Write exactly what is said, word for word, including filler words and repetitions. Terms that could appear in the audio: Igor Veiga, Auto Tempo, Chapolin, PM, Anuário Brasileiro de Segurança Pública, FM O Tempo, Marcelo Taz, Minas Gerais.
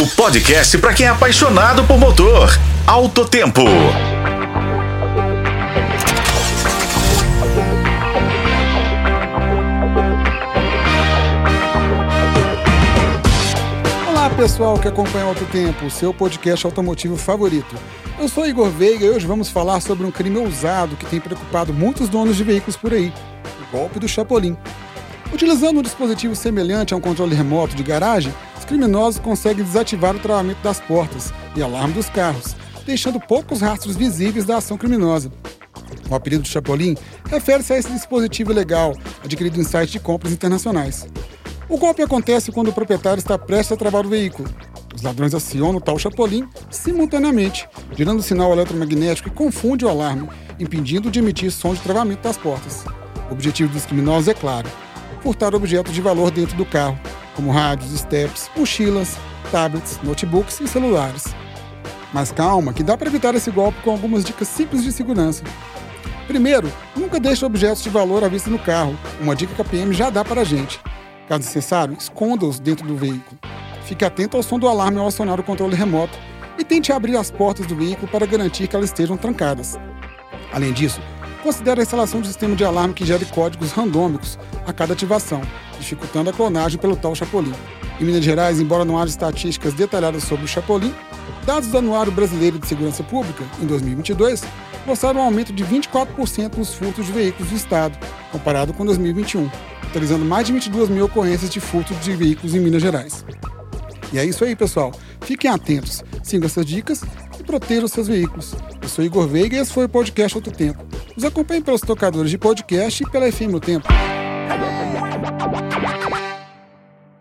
O podcast para quem é apaixonado por motor. Auto Tempo. Olá, pessoal que acompanha o Auto Tempo, o seu podcast automotivo favorito. Eu sou Igor Veiga e hoje vamos falar sobre um crime ousado que tem preocupado muitos donos de veículos por aí: o golpe do Chapolin. Utilizando um dispositivo semelhante a um controle remoto de garagem, os criminosos conseguem desativar o travamento das portas e alarme dos carros, deixando poucos rastros visíveis da ação criminosa. O apelido Chapolin refere-se a esse dispositivo ilegal, adquirido em sites de compras internacionais. O golpe acontece quando o proprietário está prestes a travar o veículo. Os ladrões acionam o tal Chapolin simultaneamente, gerando um sinal eletromagnético que confunde o alarme, impedindo de emitir som de travamento das portas. O objetivo dos criminosos é claro: furtar objetos de valor dentro do carro, como rádios, steps, mochilas, tablets, notebooks e celulares. Mas calma, que dá para evitar esse golpe com algumas dicas simples de segurança. Primeiro, nunca deixe objetos de valor à vista no carro, uma dica que a P M já dá para a gente. Caso necessário, esconda-os dentro do veículo. Fique atento ao som do alarme ao acionar o controle remoto e tente abrir as portas do veículo para garantir que elas estejam trancadas. Além disso, considere a instalação de um sistema de alarme que gere códigos randômicos a cada ativação, dificultando a clonagem pelo tal Chapolin. Em Minas Gerais, embora não haja estatísticas detalhadas sobre o Chapolin, dados do Anuário Brasileiro de Segurança Pública, em dois mil e vinte e dois, mostraram um aumento de vinte e quatro por cento nos furtos de veículos do Estado, comparado com dois mil e vinte e um, totalizando mais de vinte e duas mil ocorrências de furto de veículos em Minas Gerais. E é isso aí, pessoal. Fiquem atentos, sigam essas dicas e protejam seus veículos. Eu sou Igor Veiga e esse foi o podcast Outro Tempo. Nos acompanhe pelos tocadores de podcast e pela F M O Tempo.